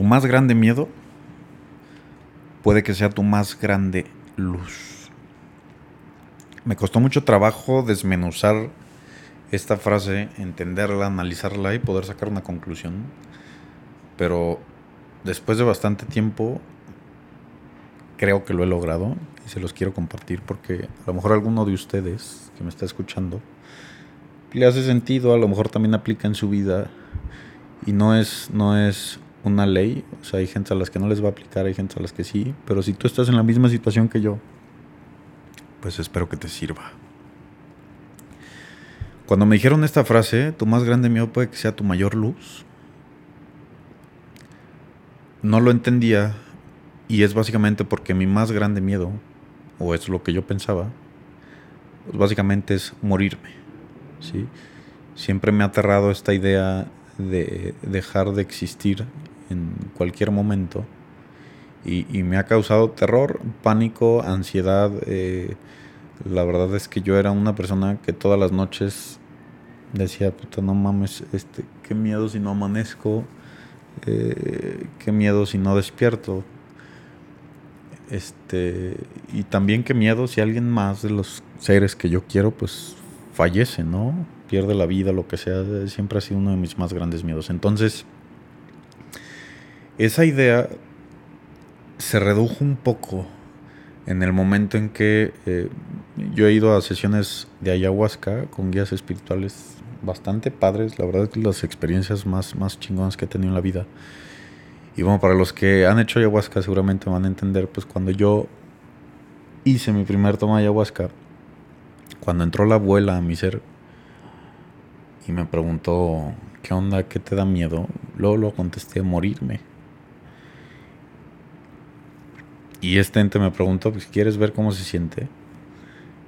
Tu más grande miedo puede que sea tu más grande luz. Me costó mucho trabajo desmenuzar esta frase, entenderla, analizarla y poder sacar una conclusión. Pero después de bastante tiempo, creo que lo he logrado y se los quiero compartir porque a lo mejor alguno de ustedes que me está escuchando le hace sentido, a lo mejor también aplica en su vida y no es una ley. O sea, hay gente a las que no les va a aplicar, hay gente a las que sí, pero si tú estás en la misma situación que yo, pues espero que te sirva. Cuando me dijeron esta frase, tu más grande miedo puede que sea tu mayor luz, no lo entendía y es básicamente porque mi más grande miedo, o es lo que yo pensaba, pues básicamente es morirme, ¿sí? Siempre me ha aterrado esta idea de dejar de existir en cualquier momento y me ha causado terror, pánico, ansiedad. La verdad es que yo era una persona que todas las noches decía, puta, no mames, qué miedo si no amanezco, qué miedo si no despierto, y también qué miedo si alguien más de los seres que yo quiero, pues, fallece, ¿no? Pierde la vida, lo que sea, siempre ha sido uno de mis más grandes miedos. Entonces, esa idea se redujo un poco en el momento en que yo he ido a sesiones de ayahuasca con guías espirituales bastante padres. La verdad es que las experiencias más chingonas que he tenido en la vida. Y bueno, para los que han hecho ayahuasca seguramente van a entender, pues cuando yo hice mi primer toma de ayahuasca, cuando entró la abuela a mi ser y me preguntó, ¿qué onda? ¿Qué te da miedo? Luego contesté, morirme. Y este ente me preguntó, pues, ¿quieres ver cómo se siente?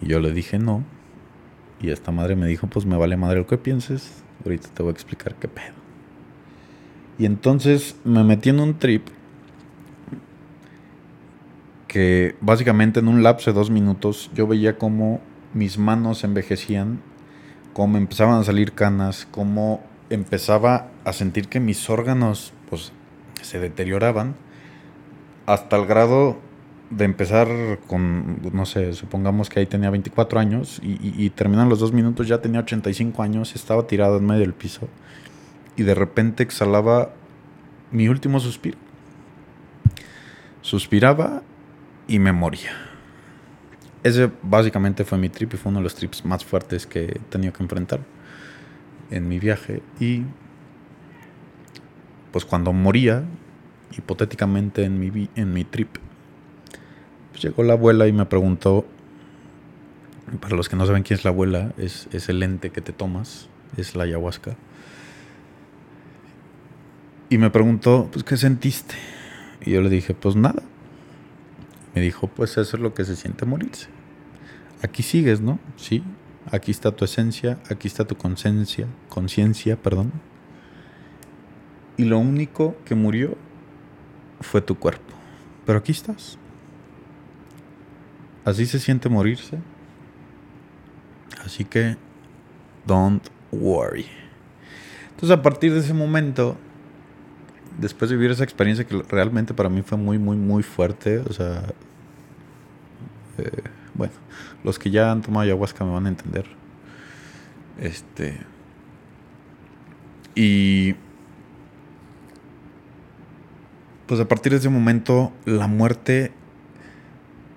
Y yo le dije no. Y esta madre me dijo, pues me vale madre lo que pienses. Ahorita te voy a explicar qué pedo. Y entonces me metí en un trip que básicamente en un lapso de 2 minutos yo veía cómo mis manos envejecían, cómo empezaban a salir canas, cómo empezaba a sentir que mis órganos, pues, se deterioraban. Hasta el grado de empezar con, no sé, supongamos que ahí tenía 24 años y terminan los 2 minutos, ya tenía 85 años, estaba tirado en medio del piso y de repente exhalaba mi último suspiro. Suspiraba y me moría. Ese básicamente fue mi trip y fue uno de los trips más fuertes que he tenido que enfrentar en mi viaje. Y pues cuando moría, hipotéticamente en mi trip, pues llegó la abuela y me preguntó, para los que no saben quién es la abuela, es el ente que te tomas, es la ayahuasca, y me preguntó, pues, ¿qué sentiste? Y yo le dije, pues nada. Me dijo, pues eso es lo que se siente morirse. Aquí sigues, ¿no? Sí, aquí está tu esencia, aquí está tu conciencia, y lo único que murió fue tu cuerpo, pero aquí estás. Así se siente morirse. Así que don't worry. Entonces, a partir de ese momento, después de vivir esa experiencia que realmente para mí fue muy, muy, muy fuerte, o sea, bueno, los que ya han tomado ayahuasca me van a entender. Y pues a partir de ese momento la muerte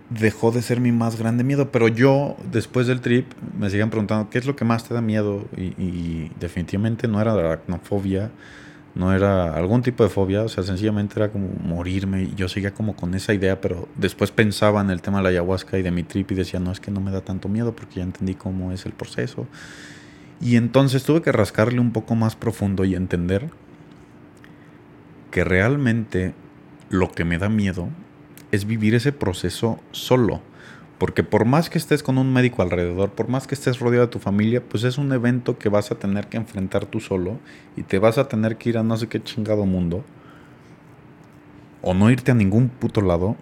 dejó de ser mi más grande miedo. Pero yo, después del trip, me siguen preguntando, ¿qué es lo que más te da miedo? Y definitivamente no era aracnofobia, no era algún tipo de fobia. O sea, sencillamente era como morirme. Y yo seguía como con esa idea, pero después pensaba en el tema de la ayahuasca y de mi trip y decía, no, es que no me da tanto miedo porque ya entendí cómo es el proceso. Y entonces tuve que rascarle un poco más profundo y entender que realmente lo que me da miedo es vivir ese proceso solo. Porque por más que estés con un médico alrededor, por más que estés rodeado de tu familia, pues es un evento que vas a tener que enfrentar tú solo y te vas a tener que ir a no sé qué chingado mundo o no irte a ningún puto lado,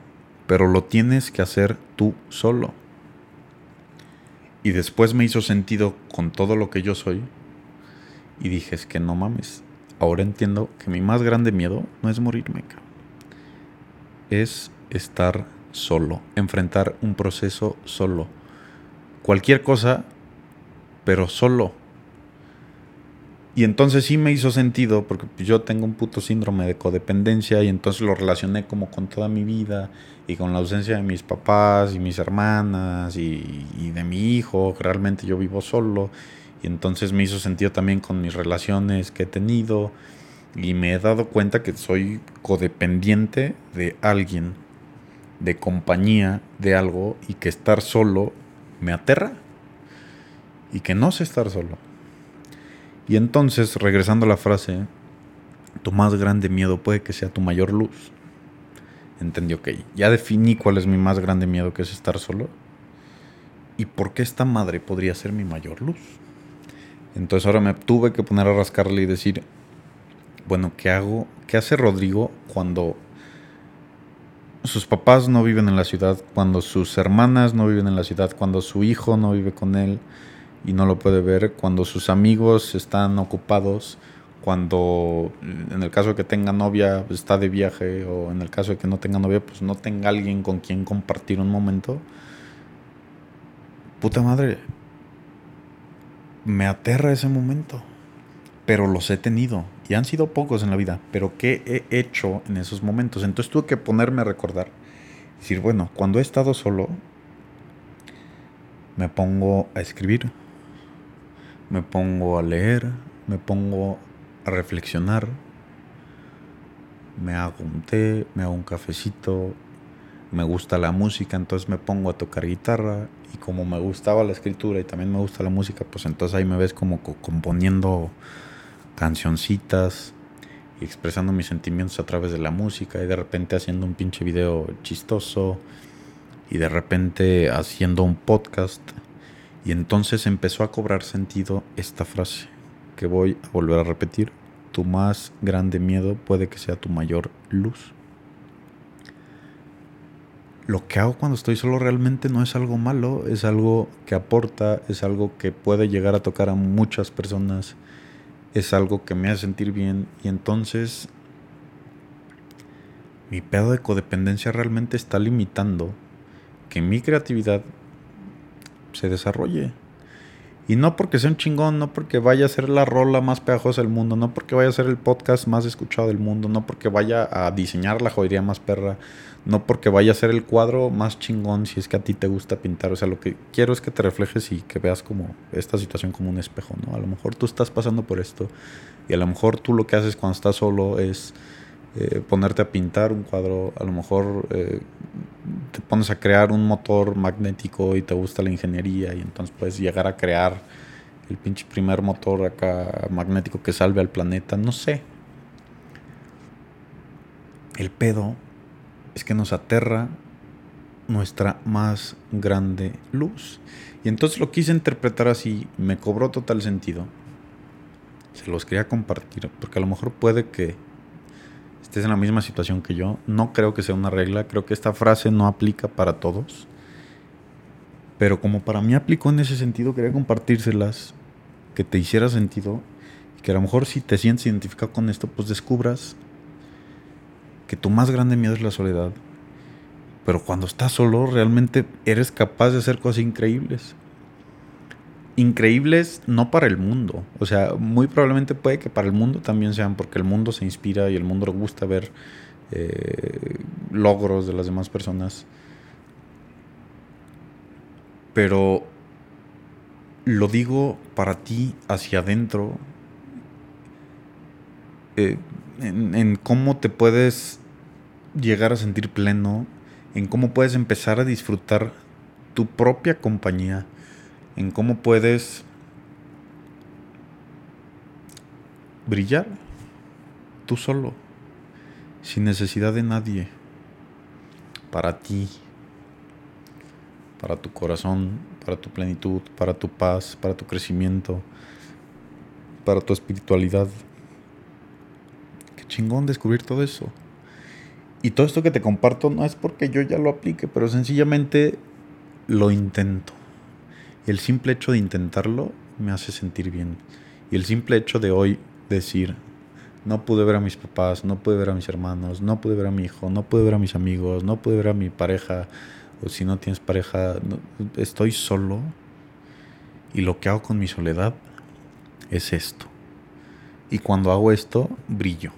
pero lo tienes que hacer tú solo. Y después me hizo sentido con todo lo que yo soy y dije, es que no mames, ahora entiendo que mi más grande miedo no es morirme, es estar solo, enfrentar un proceso solo, cualquier cosa, pero solo. Y entonces sí me hizo sentido, porque yo tengo un puto síndrome de codependencia y entonces lo relacioné como con toda mi vida y con la ausencia de mis papás y mis hermanas y de mi hijo. Realmente yo vivo solo y entonces me hizo sentido también con mis relaciones que he tenido y me he dado cuenta que soy codependiente de alguien, de compañía, de algo, y que estar solo me aterra y que no sé estar solo. Y entonces, regresando a la frase, tu más grande miedo puede que sea tu mayor luz. Entendí, ok, ya definí cuál es mi más grande miedo, que es estar solo. ¿Y por qué esta madre podría ser mi mayor luz? Entonces ahora me tuve que poner a rascarle y decir, bueno, ¿qué hago? ¿Qué hace Rodrigo cuando sus papás no viven en la ciudad, cuando sus hermanas no viven en la ciudad, cuando su hijo no vive con él y no lo puede ver, cuando sus amigos están ocupados, cuando en el caso de que tenga novia está de viaje, o en el caso de que no tenga novia, pues no tenga alguien con quien compartir un momento? Puta madre, me aterra ese momento, pero los he tenido y han sido pocos en la vida, pero ¿qué he hecho en esos momentos? Entonces tuve que ponerme a recordar, decir, bueno, cuando he estado solo me pongo a escribir, me pongo a leer, me pongo a reflexionar, me hago un té, me hago un cafecito, me gusta la música, entonces me pongo a tocar guitarra, y como me gustaba la escritura y también me gusta la música, pues entonces ahí me ves como componiendo cancioncitas y expresando mis sentimientos a través de la música, y de repente haciendo un pinche video chistoso, y de repente haciendo un podcast. Y entonces empezó a cobrar sentido esta frase que voy a volver a repetir: tu más grande miedo puede que sea tu mayor luz. Lo que hago cuando estoy solo realmente no es algo malo, es algo que aporta, es algo que puede llegar a tocar a muchas personas, es algo que me hace sentir bien. Y entonces mi pedo de codependencia realmente está limitando que mi creatividad se desarrolle. Y no porque sea un chingón, no porque vaya a ser la rola más pegajosa del mundo, no porque vaya a ser el podcast más escuchado del mundo, no porque vaya a diseñar la joyería más perra, no porque vaya a ser el cuadro más chingón si es que a ti te gusta pintar. O sea, lo que quiero es que te reflejes y que veas como esta situación como un espejo, ¿no? A lo mejor tú estás pasando por esto y a lo mejor tú lo que haces cuando estás solo es ponerte a pintar un cuadro, a lo mejor te pones a crear un motor magnético y te gusta la ingeniería y entonces puedes llegar a crear el pinche primer motor acá magnético que salve al planeta, no sé. El pedo es que nos aterra nuestra más grande luz, y entonces lo quise interpretar así, me cobró total sentido, se los quería compartir porque a lo mejor puede que estés en la misma situación que yo. No creo que sea una regla, creo que esta frase no aplica para todos, pero como para mí aplicó en ese sentido, quería compartírselas, que te hiciera sentido y que a lo mejor si te sientes identificado con esto, pues descubras que tu más grande miedo es la soledad, pero cuando estás solo realmente eres capaz de hacer cosas increíbles. Increíbles no para el mundo, o sea, muy probablemente puede que para el mundo también sean, porque el mundo se inspira y el mundo le gusta ver logros de las demás personas, pero lo digo para ti hacia adentro, en cómo te puedes llegar a sentir pleno, en cómo puedes empezar a disfrutar tu propia compañía, en cómo puedes brillar tú solo, sin necesidad de nadie, para ti, para tu corazón, para tu plenitud, para tu paz, para tu crecimiento, para tu espiritualidad. Qué chingón descubrir todo eso. Y todo esto que te comparto no es porque yo ya lo aplique, pero sencillamente lo intento. El simple hecho de intentarlo me hace sentir bien. Y el simple hecho de hoy decir, No pude ver a mis papás, no pude ver a mis hermanos, no pude ver a mi hijo, no pude ver a mis amigos, no pude ver a mi pareja. O si no tienes pareja, no, estoy solo. Y lo que hago con mi soledad es esto. Y cuando hago esto, brillo.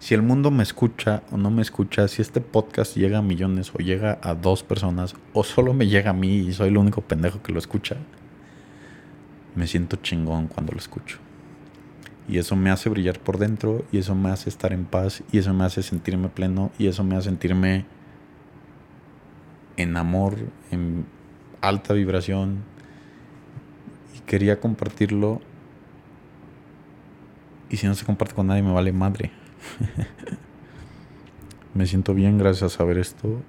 Si el mundo me escucha o no me escucha, si este podcast llega a millones o llega a 2 personas o solo me llega a mí y soy el único pendejo que lo escucha, me siento chingón cuando lo escucho. Y eso me hace brillar por dentro, y eso me hace estar en paz, y eso me hace sentirme pleno, y eso me hace sentirme en amor, en alta vibración. Y quería compartirlo. Y si no se comparte con nadie, me vale madre. Me siento bien gracias a saber esto.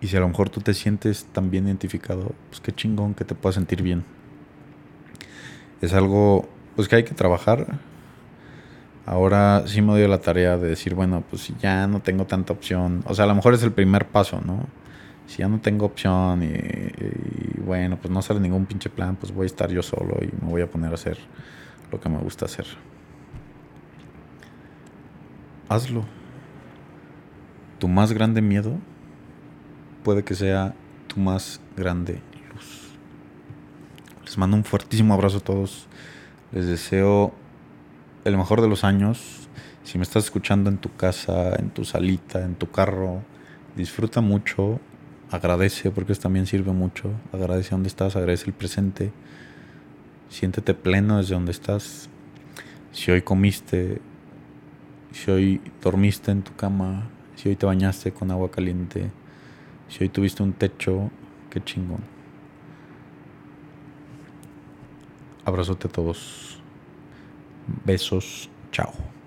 Y si a lo mejor tú te sientes tan bien identificado, pues qué chingón que te puedas sentir bien. Es algo pues que hay que trabajar. Ahora sí me doy la tarea de decir, bueno, pues si ya no tengo tanta opción, o sea, a lo mejor es el primer paso, ¿no? Si ya no tengo opción y bueno, pues no sale ningún pinche plan, pues voy a estar yo solo y me voy a poner a hacer lo que me gusta hacer. Hazlo. Tu más grande miedo puede que sea tu más grande luz. Les mando un fuertísimo abrazo a todos. Les deseo el mejor de los años. Si me estás escuchando en tu casa, en tu salita, en tu carro, disfruta mucho, agradece, porque eso también sirve mucho. Agradece donde estás, agradece el presente. Siéntete pleno desde donde estás. Si hoy comiste, si hoy dormiste en tu cama, si hoy te bañaste con agua caliente, si hoy tuviste un techo, qué chingón. Abrazote a todos. Besos. Chao.